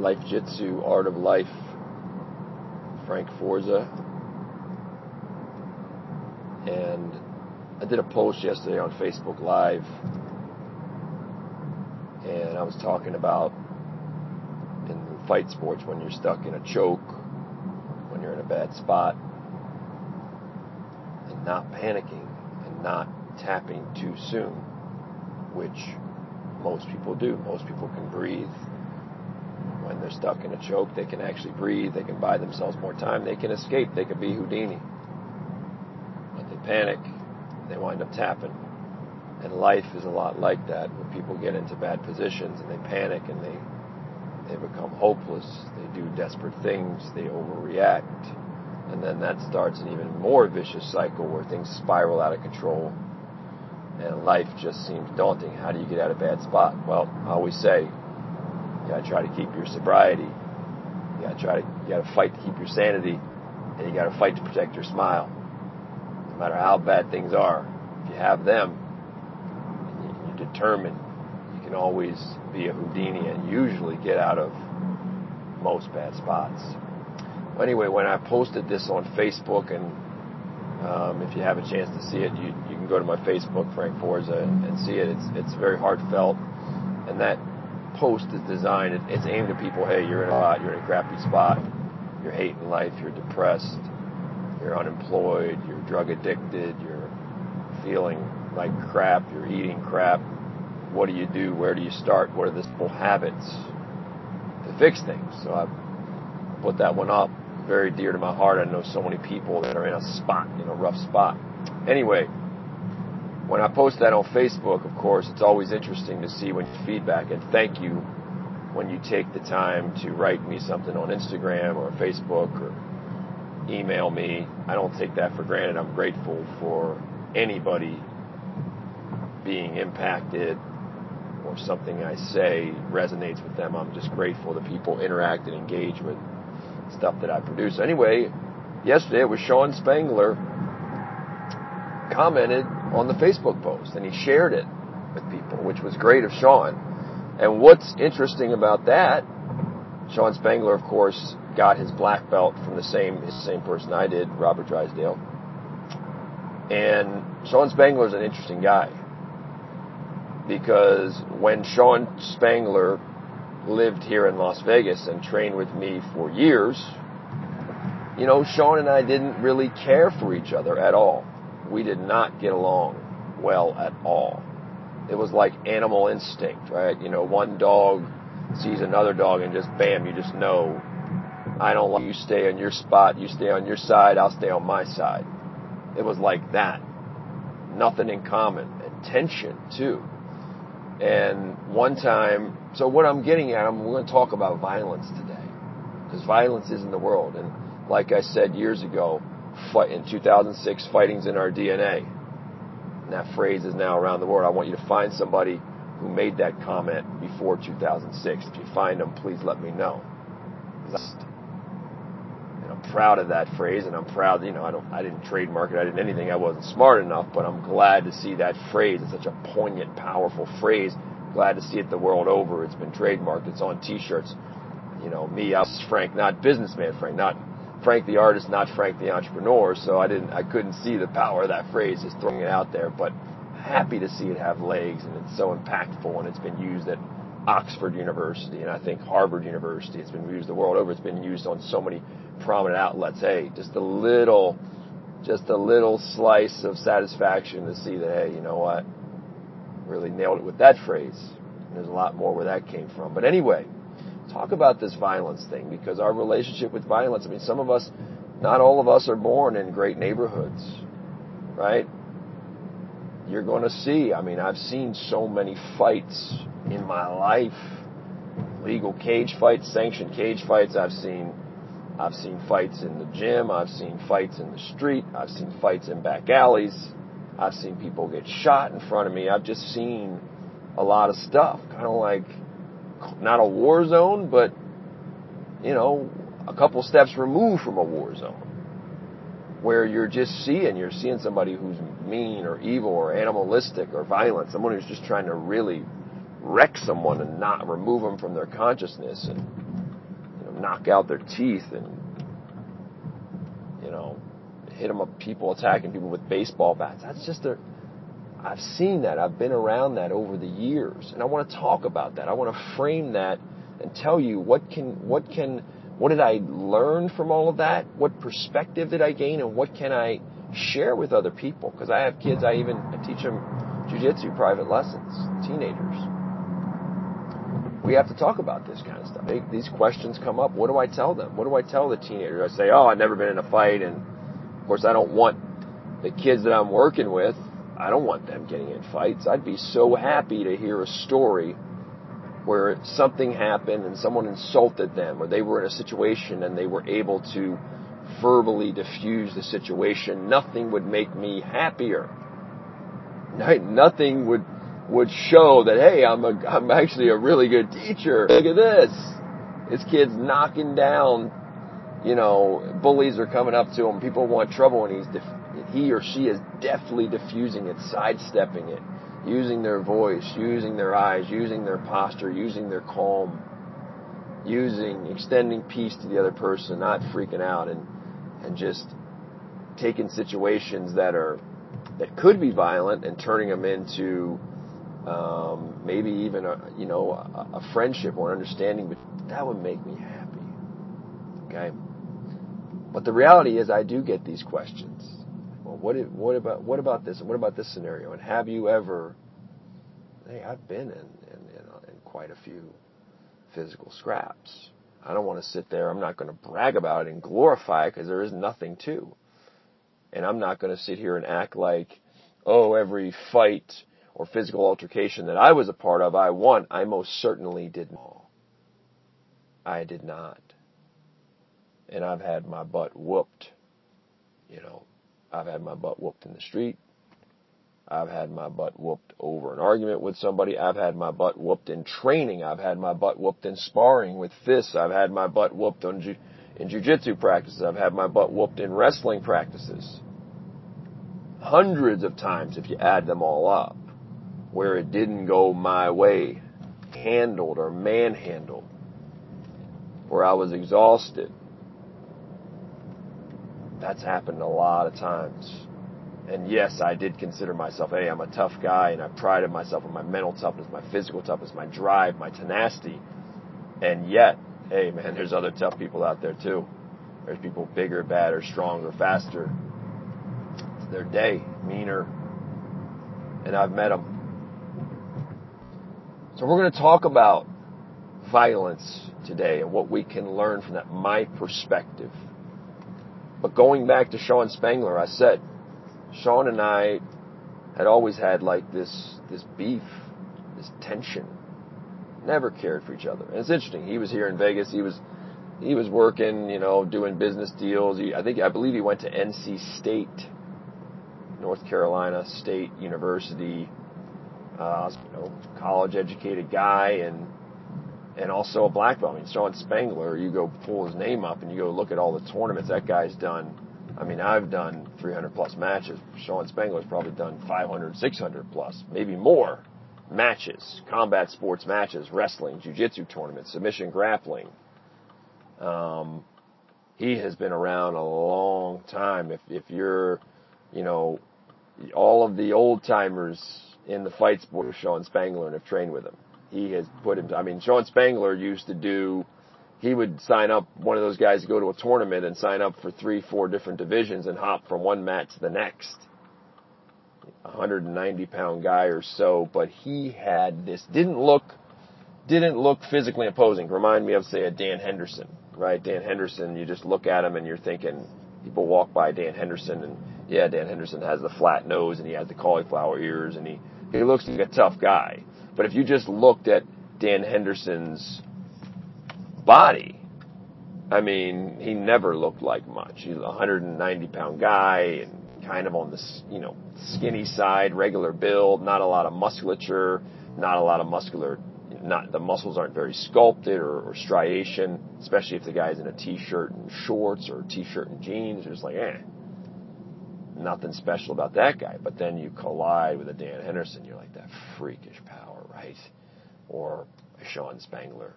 Life Jitsu, Art of Life, Frank Forza. And I did a post yesterday on Facebook Live, and I was talking about in fight sports when you're stuck in a choke, when you're in a bad spot, and not panicking and not tapping too soon, which most people do. Most people can breathe. When they're stuck in a choke, they can actually breathe. They can buy themselves more time. They can escape. They can be Houdini. But they panic. They wind up tapping. And life is a lot like that. When people get into bad positions and they panic and they become hopeless, they do desperate things, they overreact. And then that starts an even more vicious cycle where things spiral out of control and life just seems daunting. How do you get out of a bad spot? Well, I always say, you gotta try to keep your sobriety. You gotta fight to keep your sanity, and you gotta fight to protect your smile. No matter how bad things are, if you have them, you're determined, you can always be a Houdini and usually get out of most bad spots. Well, anyway, when I posted this on Facebook, and if you have a chance to see it, you can go to my Facebook, Frank Forza, and see it. It's very heartfelt, and that post is designed, it's aimed at people. Hey, you're in a lot, you're in a crappy spot, you're hating life, you're depressed, you're unemployed, you're drug addicted, you're feeling like crap, you're eating crap. What do you do? Where do you start? What are the simple habits to fix things? So I put that one up. Very dear to my heart. I know so many people that are in a spot, in a rough spot. Anyway, when I post that on Facebook, of course, it's always interesting to see when feedback, and thank you when you take the time to write me something on Instagram or Facebook or email me. I don't take that for granted. I'm grateful for anybody being impacted or something I say resonates with them. I'm just grateful that people interact and engage with stuff that I produce. Anyway, yesterday it was Sean Spangler commented on the Facebook post, and he shared it with people, which was great of Sean. And what's interesting about that, Sean Spangler, of course, got his black belt from the same person I did, Robert Drysdale. And Sean Spangler's an interesting guy, because when Sean Spangler lived here in Las Vegas and trained with me for years, you know, Sean and I didn't really care for each other at all. We did not get along well at all. It was like animal instinct, right? You know, one dog sees another dog and just bam, you just know, I don't like you, stay on your spot, you stay on your side, I'll stay on my side. It was like that. Nothing in common. And tension, too. And one time, so what I'm getting at, we're going to talk about violence today, because violence is in the world. And like I said years ago, in 2006, fighting's in our DNA. And that phrase is now around the world. I want you to find somebody who made that comment before 2006. If you find them, please let me know. And I'm proud of that phrase, and I'm proud, you know, I didn't trademark it, I didn't anything, I wasn't smart enough, but I'm glad to see that phrase. It's such a poignant, powerful phrase. Glad to see it the world over. It's been trademarked, it's on t-shirts. You know, me, I was Frank, not businessman Frank, not Frank the artist, not Frank the entrepreneur, so I couldn't see the power of that phrase, just throwing it out there, but happy to see it have legs, and it's so impactful, and it's been used at Oxford University, and I think Harvard University. It's been used the world over. It's been used on so many prominent outlets. Hey, just a little slice of satisfaction to see that, hey, you know what, really nailed it with that phrase. And there's a lot more where that came from. But anyway, talk about this violence thing, because our relationship with violence, I mean, some of us, not all of us are born in great neighborhoods, right? You're going to see, I mean, I've seen so many fights in my life, legal cage fights, sanctioned cage fights. I've seen fights in the gym. I've seen fights in the street. I've seen fights in back alleys. I've seen people get shot in front of me. I've just seen a lot of stuff, kind of like not a war zone, but, you know, a couple steps removed from a war zone, where you're seeing somebody who's mean or evil or animalistic or violent, someone who's just trying to really wreck someone and not remove them from their consciousness. And knock out their teeth and, you know, hit them up, people attacking people with baseball bats. That's just their... I've seen that. I've been around that over the years. And I want to talk about that. I want to frame that and tell you what did I learn from all of that? What perspective did I gain? And what can I share with other people? Because I have kids. I teach them jiu-jitsu private lessons, teenagers. We have to talk about this kind of stuff. These questions come up. What do I tell them? What do I tell the teenager? I say, I've never been in a fight. And, of course, I don't want the kids that I'm working with, I don't want them getting in fights. I'd be so happy to hear a story where something happened and someone insulted them, or they were in a situation and they were able to verbally diffuse the situation. Nothing would make me happier. Nothing would show that, hey, I'm actually a really good teacher. Look at this. This kid's knocking down, bullies are coming up to him. People want trouble, and he or she is deftly diffusing it, sidestepping it, using their voice, using their eyes, using their posture, using their calm, extending peace to the other person, not freaking out, and just taking situations that could be violent and turning them into maybe even a friendship or understanding. But that would make me happy, okay? But the reality is, I do get these questions. What about this? And what about this scenario? And have you ever? Hey, I've been in quite a few physical scraps. I don't want to sit there. I'm not going to brag about it and glorify it, because there is nothing to. And I'm not going to sit here and act like, every fight or physical altercation that I was a part of, I won. I most certainly didn't. I did not. And I've had my butt whooped. I've had my butt whooped in the street. I've had my butt whooped over an argument with somebody. I've had my butt whooped in training. I've had my butt whooped in sparring with fists. I've had my butt whooped in jiu-jitsu practices. I've had my butt whooped in wrestling practices. Hundreds of times if you add them all up, where it didn't go my way, handled or manhandled, where I was exhausted. That's happened a lot of times. And yes, I did consider myself, I'm a tough guy, and I prided myself on my mental toughness, my physical toughness, my drive, my tenacity. And yet, there's other tough people out there too. There's people bigger, badder, stronger, faster. It's their day, meaner. And I've met them. So we're going to talk about violence today and what we can learn from that, my perspective. But going back to Sean Spangler, I said, Sean and I had always had like this beef, this tension. Never cared for each other. And it's interesting. He was here in Vegas. He was working, doing business deals. I believe he went to NC State, North Carolina State University, college-educated guy, and also a black belt. I mean, Sean Spangler, you go pull his name up and you go look at all the tournaments that guy's done. I mean, I've done 300-plus matches. Sean Spangler's probably done 500, 600-plus, maybe more matches, combat sports matches, wrestling, jiu-jitsu tournaments, submission grappling. He has been around a long time. If you're, all of the old-timers in the fight sport with Sean Spangler and have trained with him. He has put him... Sean Spangler used to do... He would sign up, one of those guys to go to a tournament and sign up for 3-4 different divisions and hop from one mat to the next. 190-pound guy or so, but he had this... Didn't look physically imposing. Remind me of, say, a Dan Henderson, right? Dan Henderson, you just look at him and you're thinking... People walk by Dan Henderson and, Dan Henderson has the flat nose and he has the cauliflower ears and he looks like a tough guy. But if you just looked at Dan Henderson's body, he never looked like much. He's a 190-pound guy and kind of on the, skinny side, regular build, not a lot of musculature, the muscles aren't very sculpted or striation, especially if the guy's in a T-shirt and shorts or a T-shirt and jeans. You're just like, nothing special about that guy. But then you collide with a Dan Henderson, you're like, that freakish power, right? Or a Sean Spangler,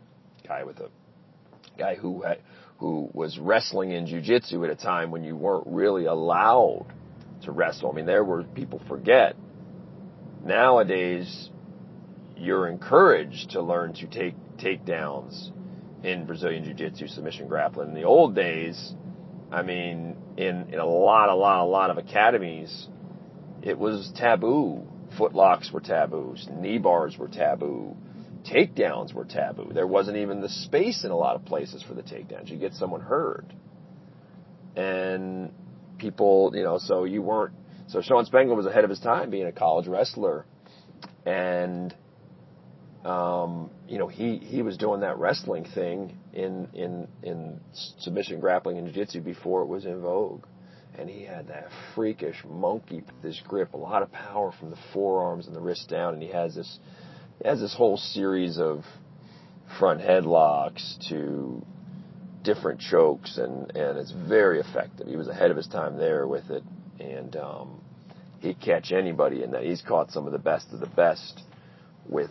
guy with a guy who was wrestling in jiu-jitsu at a time when you weren't really allowed to wrestle. I mean, there were people forget. Nowadays, you're encouraged to learn to take takedowns in Brazilian jiu-jitsu, submission grappling. In the old days, I mean, in a lot of academies, it was taboo. Footlocks were taboo. Knee bars were taboo. Takedowns were taboo. There wasn't even the space in a lot of places for the takedowns. You get someone hurt. And people, you know, so you weren't. So Sean Spangler was ahead of his time being a college wrestler. And, you know, he was doing that wrestling thing in submission grappling and jiu-jitsu before it was in vogue. And he had that freakish monkey, this grip, a lot of power from the forearms and the wrist down. And he has this whole series of front headlocks to different chokes, and it's very effective. He was ahead of his time there with it. And he'd catch anybody in that. He's caught some of the best with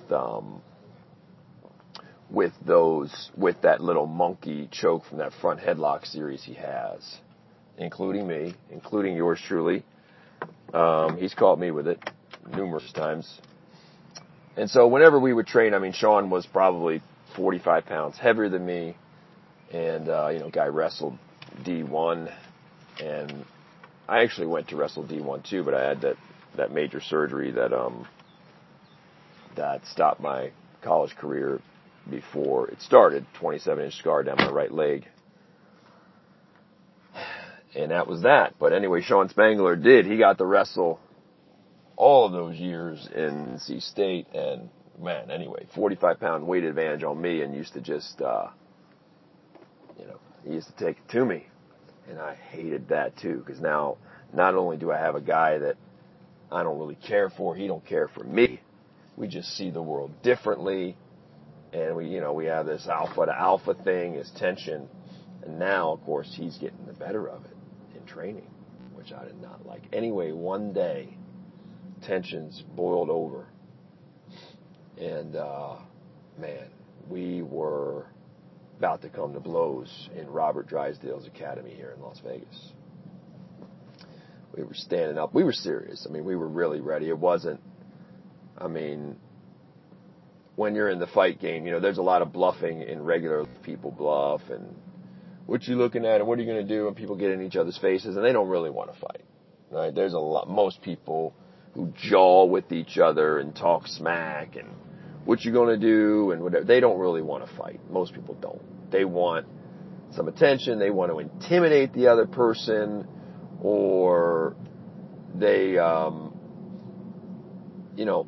that little monkey choke from that front headlock series he has, including me, including yours truly. He's caught me with it numerous times. And so whenever we would train, I mean, Sean was probably 45 pounds heavier than me. And, you know, guy wrestled D1. And I actually went to wrestle D1 too, but I had that major surgery that stopped my college career before it started. 27-inch scar down my right leg. And that was that. But anyway, Sean Spangler did. He got to wrestle all of those years in NC State. And, man, anyway, 45-pound weight advantage on me, and used to just, you know, he used to take it to me. And I hated that, too, because now not only do I have a guy that I don't really care for, he don't care for me. We just see the world differently. And we, you know, we have this alpha to alpha thing, this tension. And now, of course, he's getting the better of it in training, which I did not like. Anyway, one day, tensions boiled over. And, man, we were about to come to blows in Robert Drysdale's academy here in Las Vegas. We were standing up. We were serious. I mean, we were really ready. It wasn't, I mean, when you're in the fight game, you know, there's a lot of bluffing in regular people bluff and what you looking at and what are you going to do, and people get in each other's faces and they don't really want to fight, right? There's a lot, most people who jaw with each other and talk smack and what you going to do and whatever, they don't really want to fight. Most people don't. They want some attention. They want to intimidate the other person, or they, you know,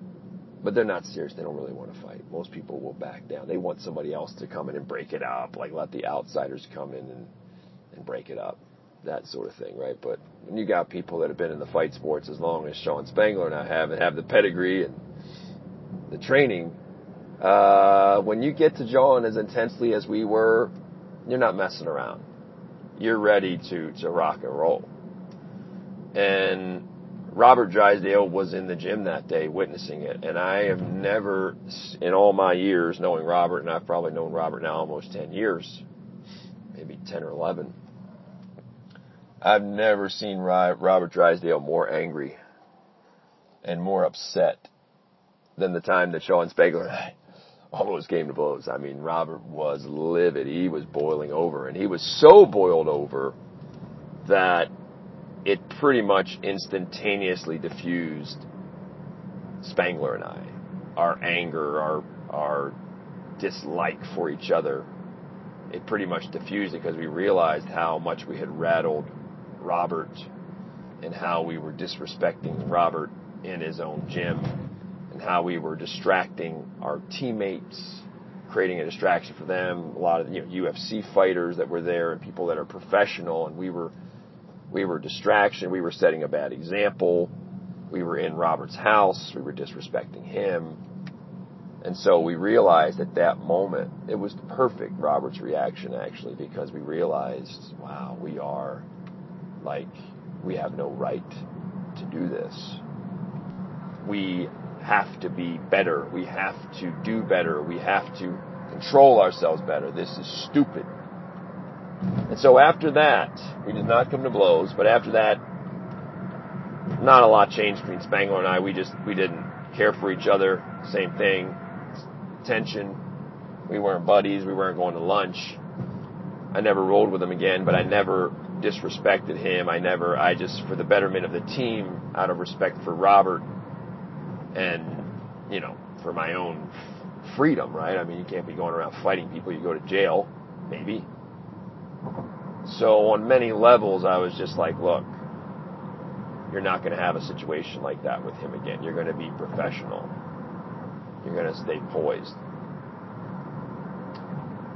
but they're not serious. They don't really want to fight. Most people will back down. They want somebody else to come in and break it up, like let the outsiders come in and break it up, that sort of thing, right? But when you got people that have been in the fight sports as long as Sean Spangler and I have, and have the pedigree and the training, when you get to jawing as intensely as we were, you're not messing around. You're ready to rock and roll. And Robert Drysdale was in the gym that day witnessing it. And I have never, in all my years knowing Robert, and I've probably known Robert now almost 10 years, maybe 10 or 11, I've never seen Robert Drysdale more angry and more upset than the time that Sean Spangler and I almost came to blows. I mean, Robert was livid. He was boiling over. And he was so boiled over that it pretty much instantaneously diffused Spangler and I, our anger, our dislike for each other. It pretty much diffused it because we realized how much we had rattled Robert and how we were disrespecting Robert in his own gym and how we were distracting our teammates, creating a distraction for them. A lot of, you know, UFC fighters that were there and people that are professional, and we were a distraction. We were setting a bad example. We were in Robert's house. We were disrespecting him. And so we realized at that moment, it was the perfect Robert's reaction, actually, because we realized, wow, we are, like, we have no right to do this. We have to be better. We have to do better. We have to control ourselves better. This is stupid. And so after that, we did not come to blows, but after that, not a lot changed between Spangler and I. We didn't care for each other. Same thing. Tension. We weren't buddies. We weren't going to lunch. I never rolled with him again, but I never disrespected him. I just, for the betterment of the team, out of respect for Robert and, you know, for my own freedom, right? I mean, you can't be going around fighting people. You go to jail, maybe. So on many levels, I was just like, look, you're not going to have a situation like that with him again. You're going to be professional. You're going to stay poised.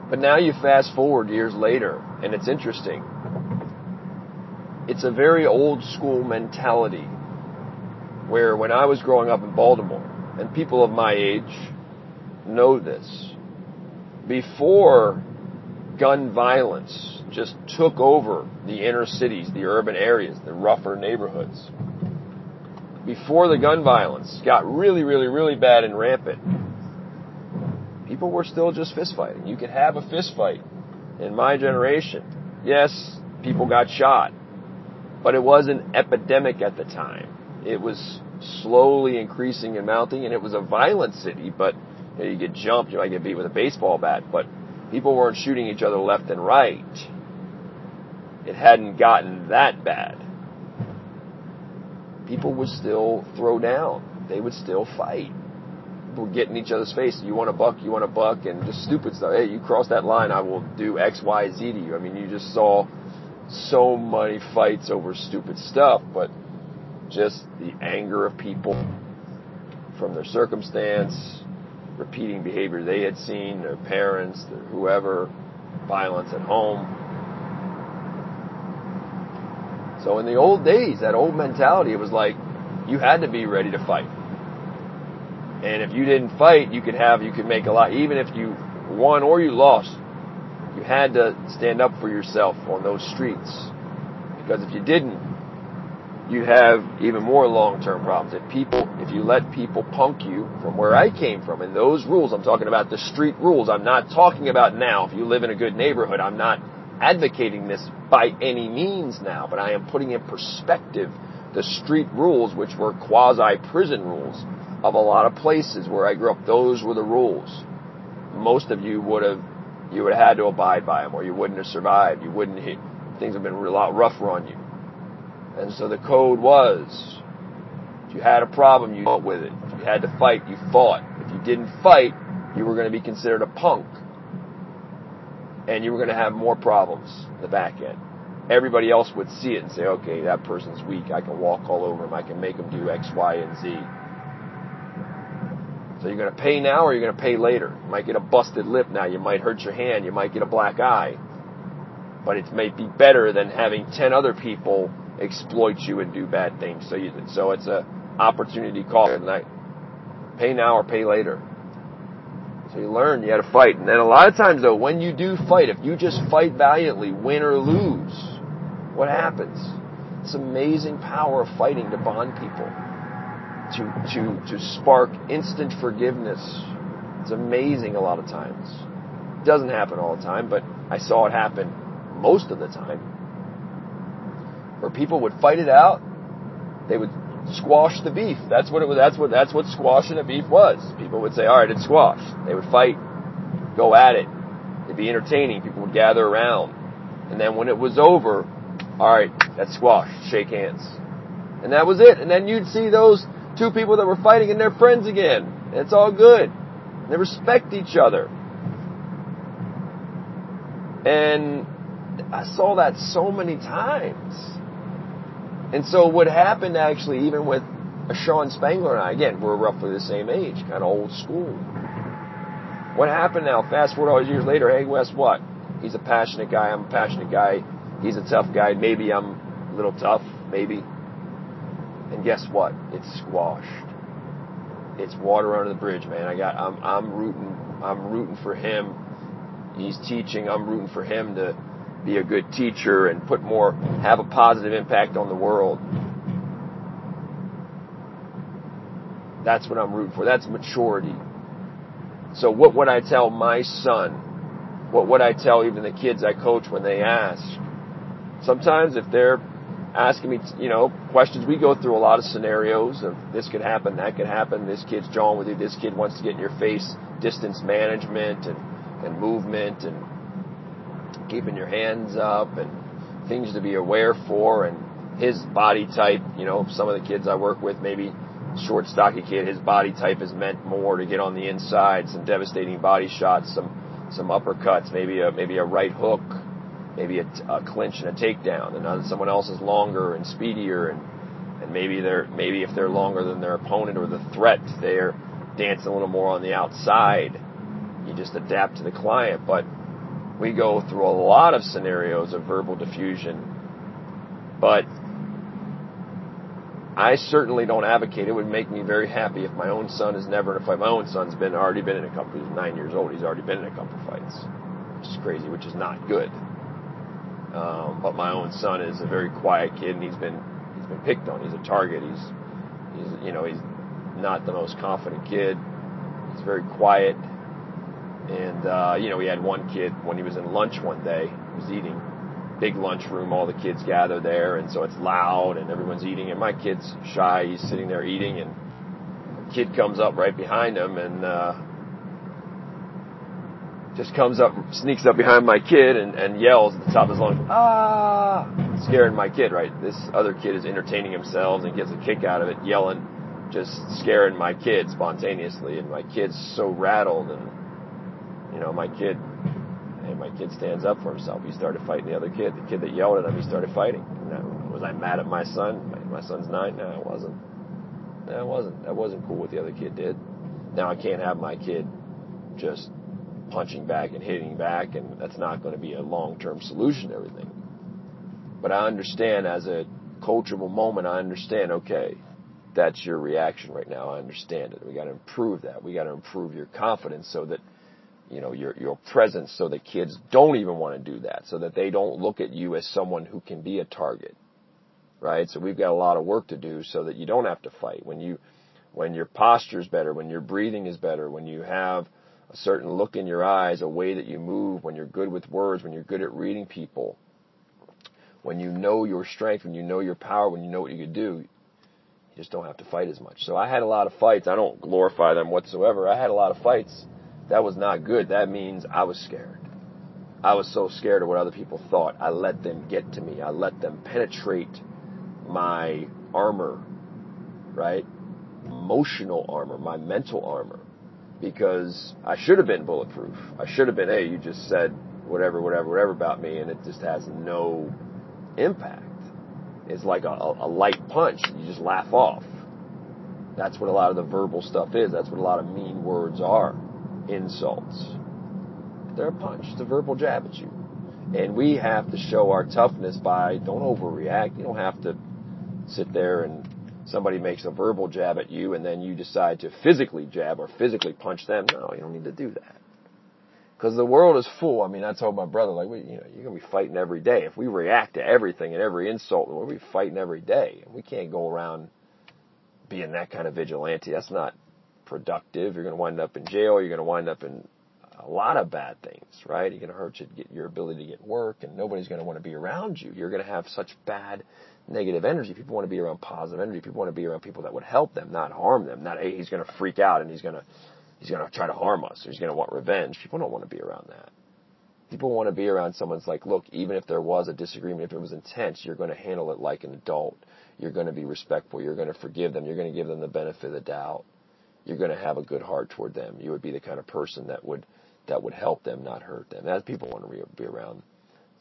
But now you fast forward years later, and it's interesting. It's a very old school mentality where when I was growing up in Baltimore, and people of my age know this, before gun violence just took over the inner cities, the urban areas, the rougher neighborhoods, before the gun violence got really, really, really bad and rampant, people were still just fistfighting. You could have a fistfight in my generation. Yes, people got shot, but it was an epidemic at the time. It was slowly increasing and mounting, and it was a violent city, but you know, you get jumped, you might get beat with a baseball bat, but people weren't shooting each other left and right. It hadn't gotten that bad. People would still throw down. They would still fight. People get in each other's face. You want a buck, and just stupid stuff. Hey, you cross that line, I will do X, Y, Z to you. I mean, you just saw so many fights over stupid stuff, but just the anger of people from their circumstance, repeating behavior they had seen, their parents, their whoever, violence at home. So in the old days, that old mentality, it was like you had to be ready to fight. And if you didn't fight, you could make a lot. Even if you won or you lost, you had to stand up for yourself on those streets. Because if you didn't, you'd have even more long-term problems. If you let people punk you from where I came from, and those rules, I'm talking about the street rules. I'm not talking about now. If you live in a good neighborhood, I'm not advocating this by any means now, but I am putting in perspective the street rules, which were quasi-prison rules of a lot of places where I grew up. Those were the rules. Most of you would have had to abide by them, or you wouldn't have survived. Things have been a lot rougher on you. And so the code was, if you had a problem, you dealt with it. If you had to fight, you fought. If you didn't fight, you were going to be considered a punk. And you were going to have more problems in the back end. Everybody else would see it and say, okay, that person's weak. I can walk all over him. I can make him do X, Y, and Z. So you're going to pay now or you're going to pay later. You might get a busted lip now. You might hurt your hand. You might get a black eye. But it may be better than having 10 other people exploit you and do bad things. So it's a opportunity cost. And like, pay now or pay later. So you learn you had to fight. And then a lot of times, though, when you do fight, if you just fight valiantly, win or lose, what happens? It's amazing power of fighting to bond people, to spark instant forgiveness. It's amazing a lot of times. It doesn't happen all the time, but I saw it happen most of the time. Where people would fight it out, they would squash the beef. That's what squashing a beef was. People would say, all right, it's squashed. They would fight, go at it. It'd be entertaining. People would gather around. And then when it was over, all right, that's squashed. Shake hands. And that was it. And then you'd see those two people that were fighting and they're friends again. And it's all good. And they respect each other. And I saw that so many times. And so what happened actually, even with Sean Spangler and I, again, we're roughly the same age, kind of old school. What happened now, fast forward all these years later, hey, Wes, what? He's a passionate guy. I'm a passionate guy. He's a tough guy. Maybe I'm a little tough, maybe. And guess what? It's squashed. It's water under the bridge, man. I'm rooting for him. He's teaching. I'm rooting for him to be a good teacher and have a positive impact on the world. That's what I'm rooting for. That's maturity. So what would I tell my son? What would I tell even the kids I coach when they ask? Sometimes if they're asking me, questions, we go through a lot of scenarios of this could happen, that could happen, this kid's drawing with you, this kid wants to get in your face, distance management and movement and keeping your hands up and things to be aware for, and his body type, some of the kids I work with, maybe short, stocky kid, his body type is meant more to get on the inside, some devastating body shots, some uppercuts, maybe a right hook, maybe a clinch and a takedown, and someone else is longer and speedier, and maybe if they're longer than their opponent or the threat, they're dancing a little more on the outside. You just adapt to the client, but we go through a lot of scenarios of verbal diffusion, but I certainly don't advocate. It would make me very happy if my own son is never, if my own son's already been in a couple, he's 9 years old, he's already been in a couple fights, which is crazy, which is not good. But my own son is a very quiet kid, and he's been picked on. He's a target. He's not the most confident kid. He's very quiet. And, we had one kid when he was in lunch one day, he was eating, big lunchroom, all the kids gather there, and so it's loud, and everyone's eating, and my kid's shy, he's sitting there eating, and a kid comes up right behind him, and just comes up, sneaks up behind my kid, and yells at the top of his lungs, ah, scaring my kid, right? This other kid is entertaining themselves and gets a kick out of it, yelling, just scaring my kid spontaneously, and my kid's so rattled, and my kid stands up for himself. He started fighting the other kid. The kid that yelled at him, he started fighting. Was I mad at my son? My son's 9? No, I wasn't. That wasn't cool what the other kid did. Now I can't have my kid just punching back and hitting back, and that's not going to be a long-term solution to everything. But I understand, as a coachable moment, I understand, okay, that's your reaction right now. I understand it. We got to improve that. We got to improve your confidence so that your presence, so that kids don't even want to do that, so that they don't look at you as someone who can be a target, right? So we've got a lot of work to do so that you don't have to fight. When your posture's better, when your breathing is better, when you have a certain look in your eyes, a way that you move, when you're good with words, when you're good at reading people, when you know your strength, when you know your power, when you know what you can do, you just don't have to fight as much. So I had a lot of fights. I don't glorify them whatsoever. I had a lot of fights. That was not good. That means I was scared. I was so scared of what other people thought. I let them get to me. I let them penetrate my armor, right? Emotional armor, my mental armor. Because I should have been bulletproof. I should have been, hey, you just said whatever about me, and it just has no impact. It's like a light punch. You just laugh off. That's what a lot of the verbal stuff is. That's what a lot of mean words are. Insults. They're a punch. It's a verbal jab at you. And we have to show our toughness by, don't overreact. You don't have to sit there and somebody makes a verbal jab at you and then you decide to physically jab or physically punch them. No, you don't need to do that. Because the world is full. I mean, I told my brother, like, you're going to be fighting every day. If we react to everything and every insult, we'll be fighting every day. We can't go around being that kind of vigilante. That's not productive. You're going to wind up in jail. You're going to wind up in a lot of bad things, right? You're going to hurt your ability to get work, and nobody's going to want to be around you. You're going to have such bad negative energy. People want to be around positive energy. People want to be around people that would help them, not harm them. Not, hey, he's going to freak out and he's going to try to harm us. Or he's going to want revenge. People don't want to be around that. People want to be around someone's like, look, even if there was a disagreement, if it was intense, you're going to handle it like an adult. You're going to be respectful. You're going to forgive them. You're going to give them the benefit of the doubt. You're going to have a good heart toward them. You would be the kind of person that would help them, not hurt them. That's people want to be around.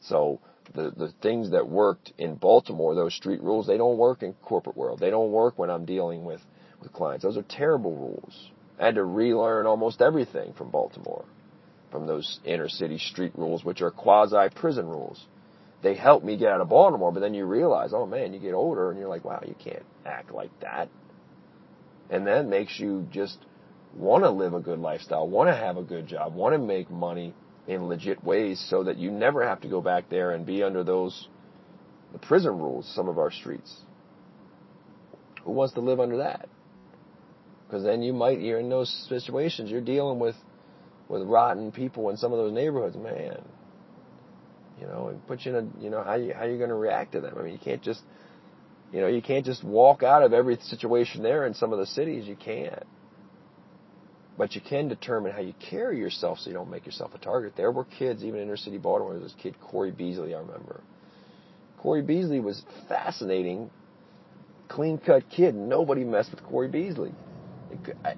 So the things that worked in Baltimore, those street rules, they don't work in corporate world. They don't work when I'm dealing with clients. Those are terrible rules. I had to relearn almost everything from Baltimore, from those inner city street rules, which are quasi-prison rules. They helped me get out of Baltimore, but then you realize, oh, man, you get older, and you're like, wow, you can't act like that. And that makes you just want to live a good lifestyle, want to have a good job, want to make money in legit ways so that you never have to go back there and be under the prison rules, some of our streets. Who wants to live under that? Because then you might, you're in those situations, you're dealing with with rotten people in some of those neighborhoods, man. You know, and put you in a, you know, how you going to react to them? I mean, you can't just walk out of every situation there in some of the cities. You can't. But you can determine how you carry yourself so you don't make yourself a target. There were kids, even in inner city Baltimore, there was this kid, Corey Beasley, I remember. Corey Beasley was fascinating, clean-cut kid. Nobody messed with Corey Beasley.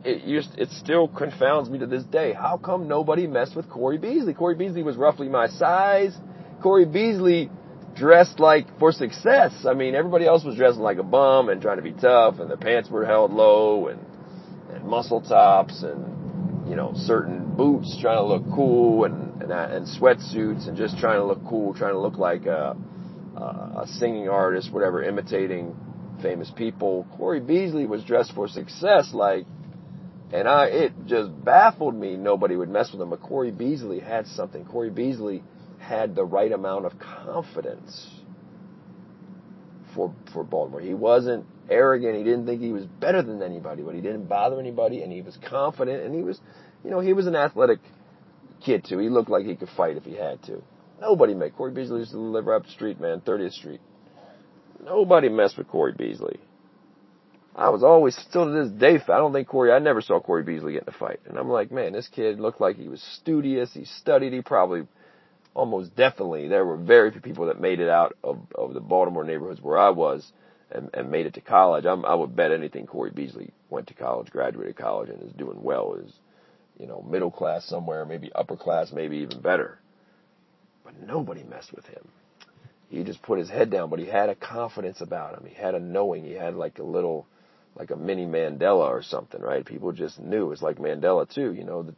It still confounds me to this day. How come nobody messed with Corey Beasley? Corey Beasley was roughly my size. Corey Beasley dressed like for success. I mean, everybody else was dressing like a bum and trying to be tough, and the pants were held low, and muscle tops, and, you know, certain boots trying to look cool, and sweatsuits, and just trying to look cool, trying to look like a singing artist, whatever, imitating famous people. Corey Beasley was dressed for success, like, and it just baffled me nobody would mess with him. But Corey Beasley had something. Corey Beasley had the right amount of confidence for Baltimore. He wasn't arrogant. He didn't think he was better than anybody, but he didn't bother anybody, and he was confident, and he was, you know, he was an athletic kid too. He looked like he could fight if he had to. Nobody made Corey Beasley used to live right up the street, man, 30th Street. Nobody messed with Corey Beasley. I was always, still to this day, I never saw Corey Beasley get in a fight. And I'm like, man, this kid looked like he was studious. He studied. He probably, almost definitely, there were very few people that made it out of the Baltimore neighborhoods where I was and made it to college. I would bet anything Corey Beasley went to college, graduated college, and is doing well, is, you know, middle class somewhere, maybe upper class, maybe even better. But nobody messed with him. He just put his head down, but he had a confidence about him. He had a knowing. He had like a mini Mandela or something, right? People just knew. It's like Mandela too, you know. The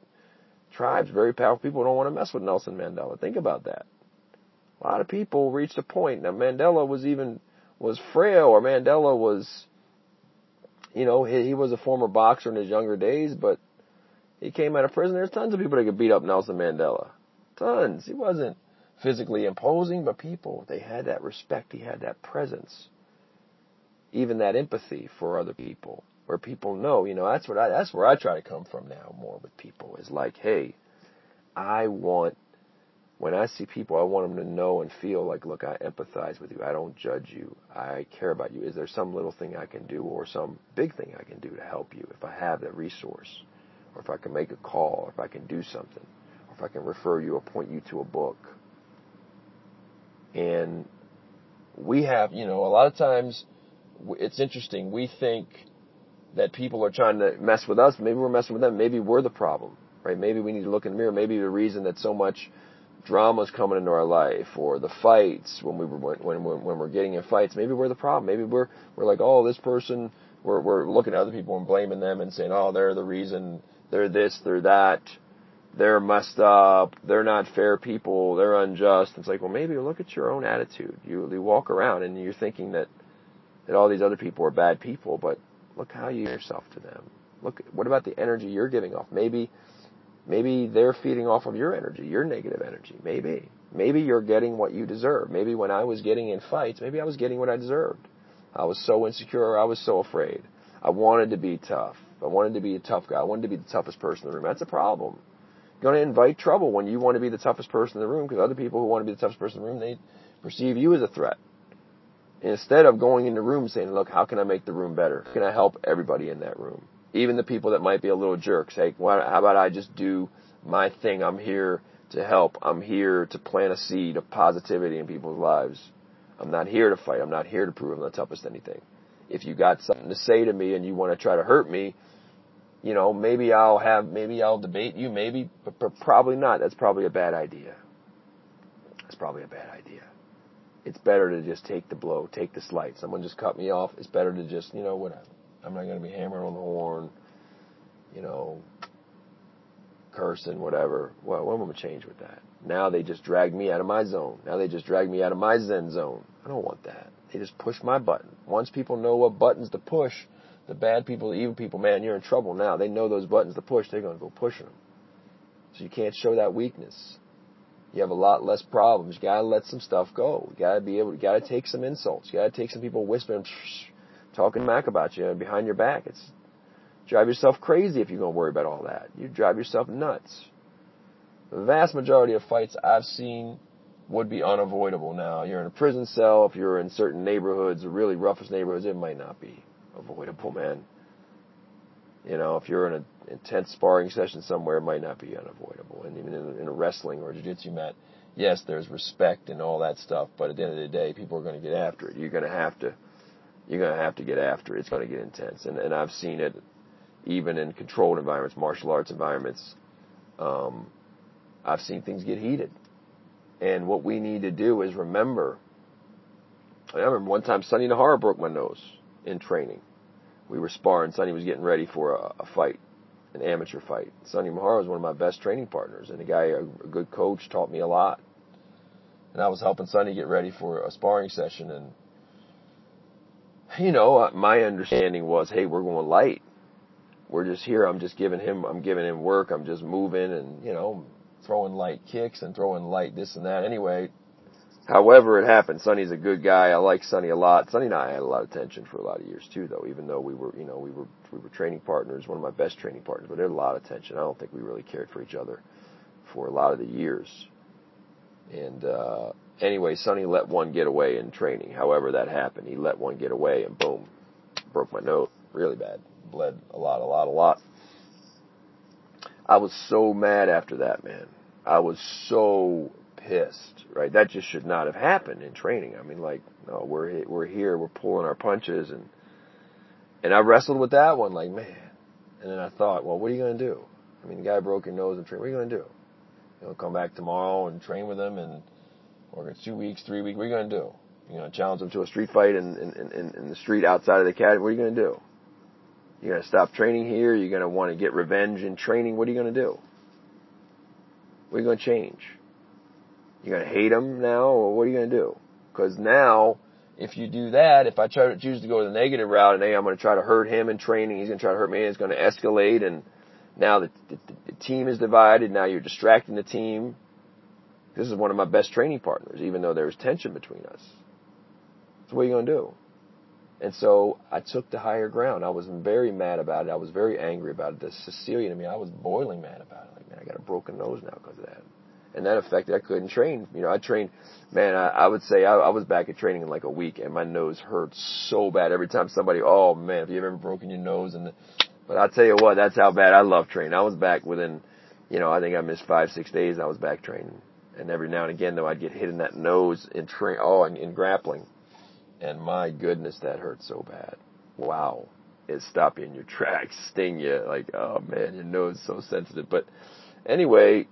tribes, very powerful people, don't want to mess with Nelson Mandela. Think about that. A lot of people reached a point. Now Mandela was frail, or Mandela was, you know, he was a former boxer in his younger days, but he came out of prison. There's tons of people that could beat up Nelson Mandela. Tons. He wasn't physically imposing, but people, they had that respect. He had that presence, even that empathy for other people, where people know, you know, that's where I try to come from now more with people, is like, hey, when I see people, I want them to know and feel like, look, I empathize with you. I don't judge you. I care about you. Is there some little thing I can do, or some big thing I can do to help you? If I have that resource, or if I can make a call, or if I can do something, or if I can refer you or point you to a book. And we have, you know, a lot of times, it's interesting, we think that people are trying to mess with us. Maybe we're messing with them. Maybe we're the problem, right? Maybe we need to look in the mirror. Maybe the reason that so much drama is coming into our life, or the fights when we're getting in fights, maybe we're the problem. Maybe we're like, oh, this person, we're looking at other people and blaming them and saying, oh, they're the reason, they're this, they're that. They're messed up, they're not fair people, they're unjust. It's like, well, maybe look at your own attitude. You walk around and you're thinking that all these other people are bad people, but look how you yourself to them. Look, what about the energy you're giving off? Maybe they're feeding off of your energy, your negative energy. Maybe you're getting what you deserve. Maybe when I was getting in fights, maybe I was getting what I deserved. I was so insecure, I was so afraid. I wanted to be tough. I wanted to be a tough guy. I wanted to be the toughest person in the room. That's a problem. Going to invite trouble when you want to be the toughest person in the room, because other people who want to be the toughest person in the room, they perceive you as a threat. And instead of going in the room saying, look, how can I make the room better? How can I help everybody in that room? Even the people that might be a little jerk, say, well, how about I just do my thing? I'm here to help. I'm here to plant a seed of positivity in people's lives. I'm not here to fight. I'm not here to prove I'm the toughest anything. If you got something to say to me and you want to try to hurt me, you know, maybe I'll debate you, maybe, but probably not. That's probably a bad idea. It's better to just take the blow, take the slight. Someone just cut me off. It's better to just, you know, whatever. I'm not going to be hammering on the horn, you know, cursing, whatever. Well, what am I going to change with that? Now they just drag me out of my zone. Now they just drag me out of my zen zone. I don't want that. They just push my button. Once people know what buttons to push, the bad people, the evil people, man, you're in trouble now. They know those buttons to push. They're going to go pushing them. So you can't show that weakness. You have a lot less problems. You got to let some stuff go. You got to be able. You got to take some insults. You got to take some people whispering, talking mack about you behind your back. Drive yourself crazy if you're going to worry about all that. You drive yourself nuts. The vast majority of fights I've seen would be unavoidable. Now, you're in a prison cell, if you're in certain neighborhoods, the really roughest neighborhoods, it might not be avoidable, man. You know, if you're in an intense sparring session somewhere, it might not be unavoidable. And even in a wrestling or a jiu-jitsu mat, yes, there's respect and all that stuff, but at the end of the day, people are going to get after it. You're going to have to get after it. It's going to get intense. And I've seen it even in controlled environments, martial arts environments. I've seen things get heated. And what we need to do is remember. I remember one time Sonny Nahara broke my nose in training. We were sparring. Sonny was getting ready for a fight, an amateur fight. Sonny Nahara was one of my best training partners, and a good coach, taught me a lot. And I was helping Sonny get ready for a sparring session, and you know, my understanding was, hey, we're going light. We're just here. I'm giving him work. I'm just moving, and you know, throwing light kicks and throwing light this and that. Anyway, however it happened, Sonny's a good guy. I like Sonny a lot. Sonny and I had a lot of tension for a lot of years too, though, even though we were training partners, one of my best training partners, but there was a lot of tension. I don't think we really cared for each other for a lot of the years. And anyway, Sonny let one get away in training. However that happened, he let one get away and boom, broke my nose really bad. Bled a lot. I was so mad after that, man. I was so pissed, right? That just should not have happened in training. I mean, like, no, we're here, we're pulling our punches, and I wrestled with that one, like, man. And then I thought, well, what are you going to do? I mean, the guy broke your nose in training. What are you going to do? You know, come back tomorrow and train with him, and or 2 weeks, 3 weeks. What are you going to do? You know, challenge him to a street fight in the street outside of the academy. What are you going to do? You're going to stop training here. You're going to want to get revenge in training. What are you going to do? What are you going to change? You're going to hate him now, or what are you going to do? Because now, if you do that, if I choose to go the negative route, and hey, I'm going to try to hurt him in training, he's going to try to hurt me, and it's going to escalate, and now the team is divided. Now you're distracting the team. This is one of my best training partners, even though there was tension between us. So what are you going to do? And so I took the higher ground. I was very mad about it. I was very angry about it. The Sicilian in me, I was boiling mad about it. Like, man, I got a broken nose now because of that. And that affected, I couldn't train. You know, I trained, man, I would say I was back at training in like a week, and my nose hurt so bad. Every time somebody, oh, man, have you ever broken your nose? But I'll tell you what, that's how bad I love training. I was back within, you know, I think I missed 5-6 days, I was back training. And every now and again, though, I'd get hit in that nose in grappling. And my goodness, that hurt so bad. Wow. It stopped you in your tracks, sting you. Like, oh, man, your nose is so sensitive. But anyway,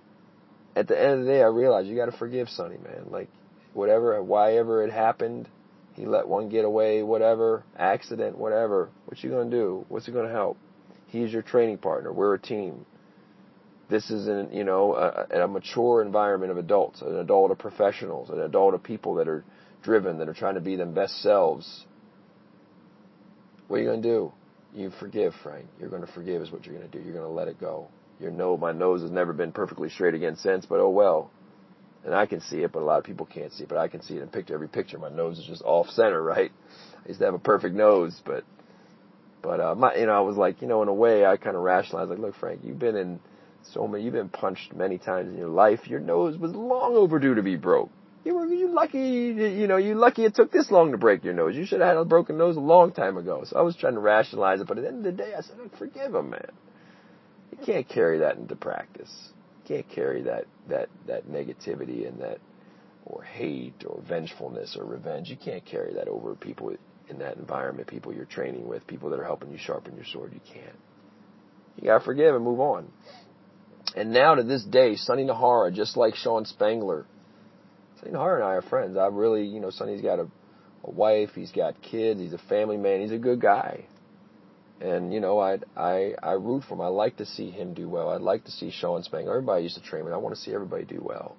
at the end of the day, I realized you got to forgive Sonny, man. Like, whatever, whyever it happened, he let one get away, whatever, accident, whatever. What you going to do? What's it going to help? He's your training partner. We're a team. This is, a mature environment of adults, an adult of professionals, an adult of people that are driven, that are trying to be their best selves. What are you going to do? You forgive, Frank. You're going to forgive is what you're going to do. You're going to let it go. My nose has never been perfectly straight again since, but oh well. And I can see it, but a lot of people can't see it. But I can see it in every picture. My nose is just off center, right? I used to have a perfect nose, but I was like, in a way, I kind of rationalized, like, look, Frank, you've been punched many times in your life. Your nose was long overdue to be broke. You're lucky it took this long to break your nose. You should have had a broken nose a long time ago. So I was trying to rationalize it, but at the end of the day, I said, I forgive him, man. You can't carry that into practice. You can't carry that negativity and that, or hate, or vengefulness, or revenge. You can't carry that over people in that environment, people you're training with, people that are helping you sharpen your sword. You can't. You got to forgive and move on. And now to this day, Sonny Nahara, just like Sean Spangler, Sonny Nahara and I are friends. I really, Sonny's got a wife, he's got kids, he's a family man, he's a good guy. And, I root for him. I like to see him do well. I like to see Sean Spangler. Everybody used to train me. I want to see everybody do well.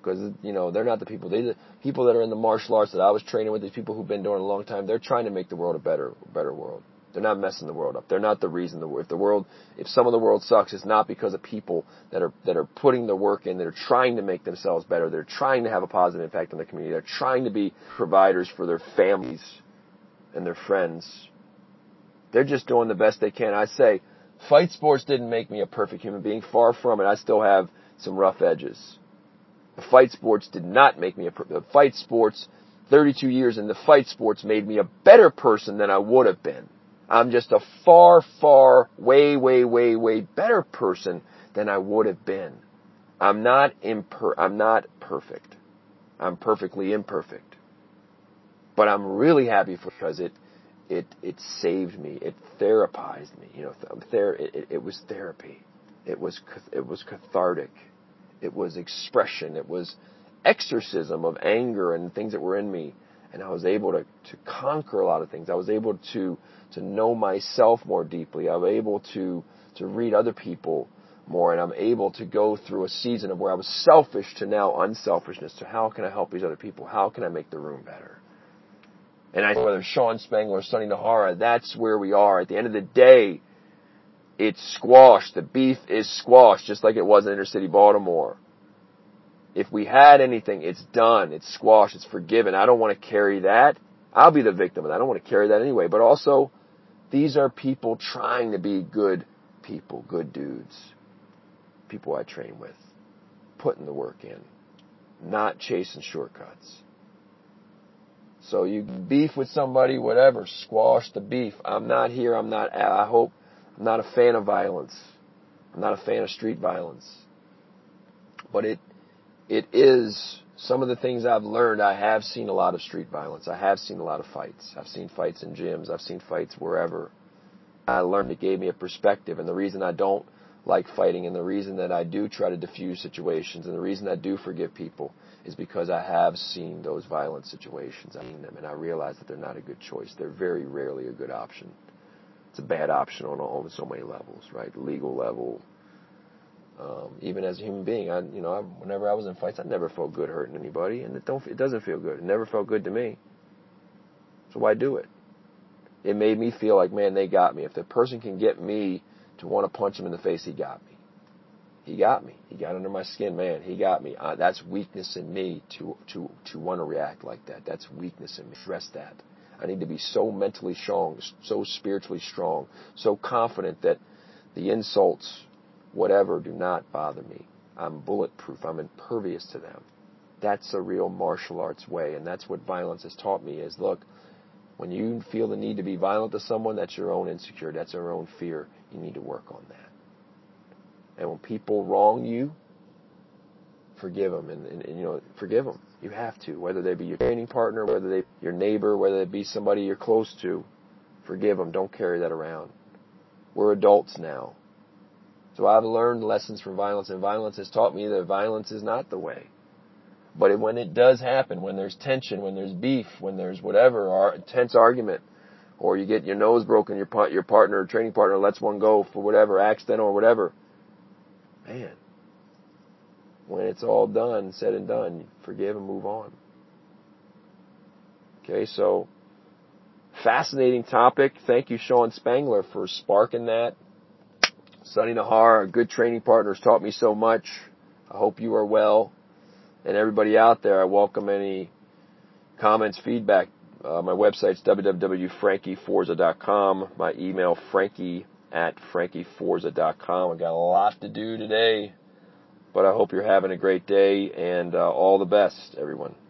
Because, they're not the people. The people that are in the martial arts that I was training with, these people who've been doing it a long time, they're trying to make the world a better world. They're not messing the world up. They're not the reason if some of the world sucks, it's not because of people that are putting the work in, that are trying to make themselves better, they're trying to have a positive impact on the community, they're trying to be providers for their families and their friends. They're just doing the best they can. I say, fight sports didn't make me a perfect human being. Far from it. I still have some rough edges. The fight sports did not make me the fight sports, 32 years in the fight sports made me a better person than I would have been. I'm just a far, far, way, way, way, way better person than I would have been. I'm not perfect. I'm perfectly imperfect. But I'm really happy because it saved me. It therapized me. You know, it was therapy. It was cathartic. It was expression. It was exorcism of anger and things that were in me. And I was able to conquer a lot of things. I was able to know myself more deeply. I was able to read other people more. And I'm able to go through a season of where I was selfish to now unselfishness. So how can I help these other people? How can I make the room better? And I think whether Sean Spangler or Sonny Nahara, that's where we are. At the end of the day, it's squashed. The beef is squashed, just like it was in inner city Baltimore. If we had anything, it's done. It's squashed. It's forgiven. I don't want to carry that. I'll be the victim, and I don't want to carry that anyway. But also, these are people trying to be good people, good dudes, people I train with, putting the work in, not chasing shortcuts. So you beef with somebody, whatever, squash the beef. I'm not here. I'm not a fan of violence. I'm not a fan of street violence. But it is some of the things I've learned. I have seen a lot of street violence. I have seen a lot of fights. I've seen fights in gyms. I've seen fights wherever. I learned it gave me a perspective. And the reason I don't like fighting and the reason that I do try to diffuse situations and the reason I do forgive people is because I have seen those violent situations. I've seen them, and I realize that they're not a good choice. They're very rarely a good option. It's a bad option on so many levels, right? Legal level. Even as a human being, whenever I was in fights, I never felt good hurting anybody, and it doesn't feel good. It never felt good to me. So why do it? It made me feel like, man, they got me. If the person can get me to want to punch him in the face, he got me. He got me. He got under my skin, man. He got me. That's weakness in me to want to react like that. That's weakness in me. Address that. I need to be so mentally strong, so spiritually strong, so confident that the insults, whatever, do not bother me. I'm bulletproof. I'm impervious to them. That's a real martial arts way, and that's what violence has taught me is, look, when you feel the need to be violent to someone, that's your own insecurity. That's your own fear. You need to work on that. And when people wrong you, forgive them, and forgive them. You have to, whether they be your training partner, whether they be your neighbor, whether it be somebody you're close to, forgive them. Don't carry that around. We're adults now. So I've learned lessons from violence, and violence has taught me that violence is not the way. But when it does happen, when there's tension, when there's beef, when there's whatever, or intense argument, or you get your nose broken, your partner or training partner lets one go for whatever, accident or whatever, man, when it's all done, said and done, forgive and move on. Okay, so fascinating topic. Thank you, Sean Spangler, for sparking that. Sonny Nahara, good training partners, taught me so much. I hope you are well. And everybody out there, I welcome any comments, feedback. My website's www.frankieforza.com. My email, frankie@frankieforza.com. I got a lot to do today, but I hope you're having a great day, and all the best, everyone.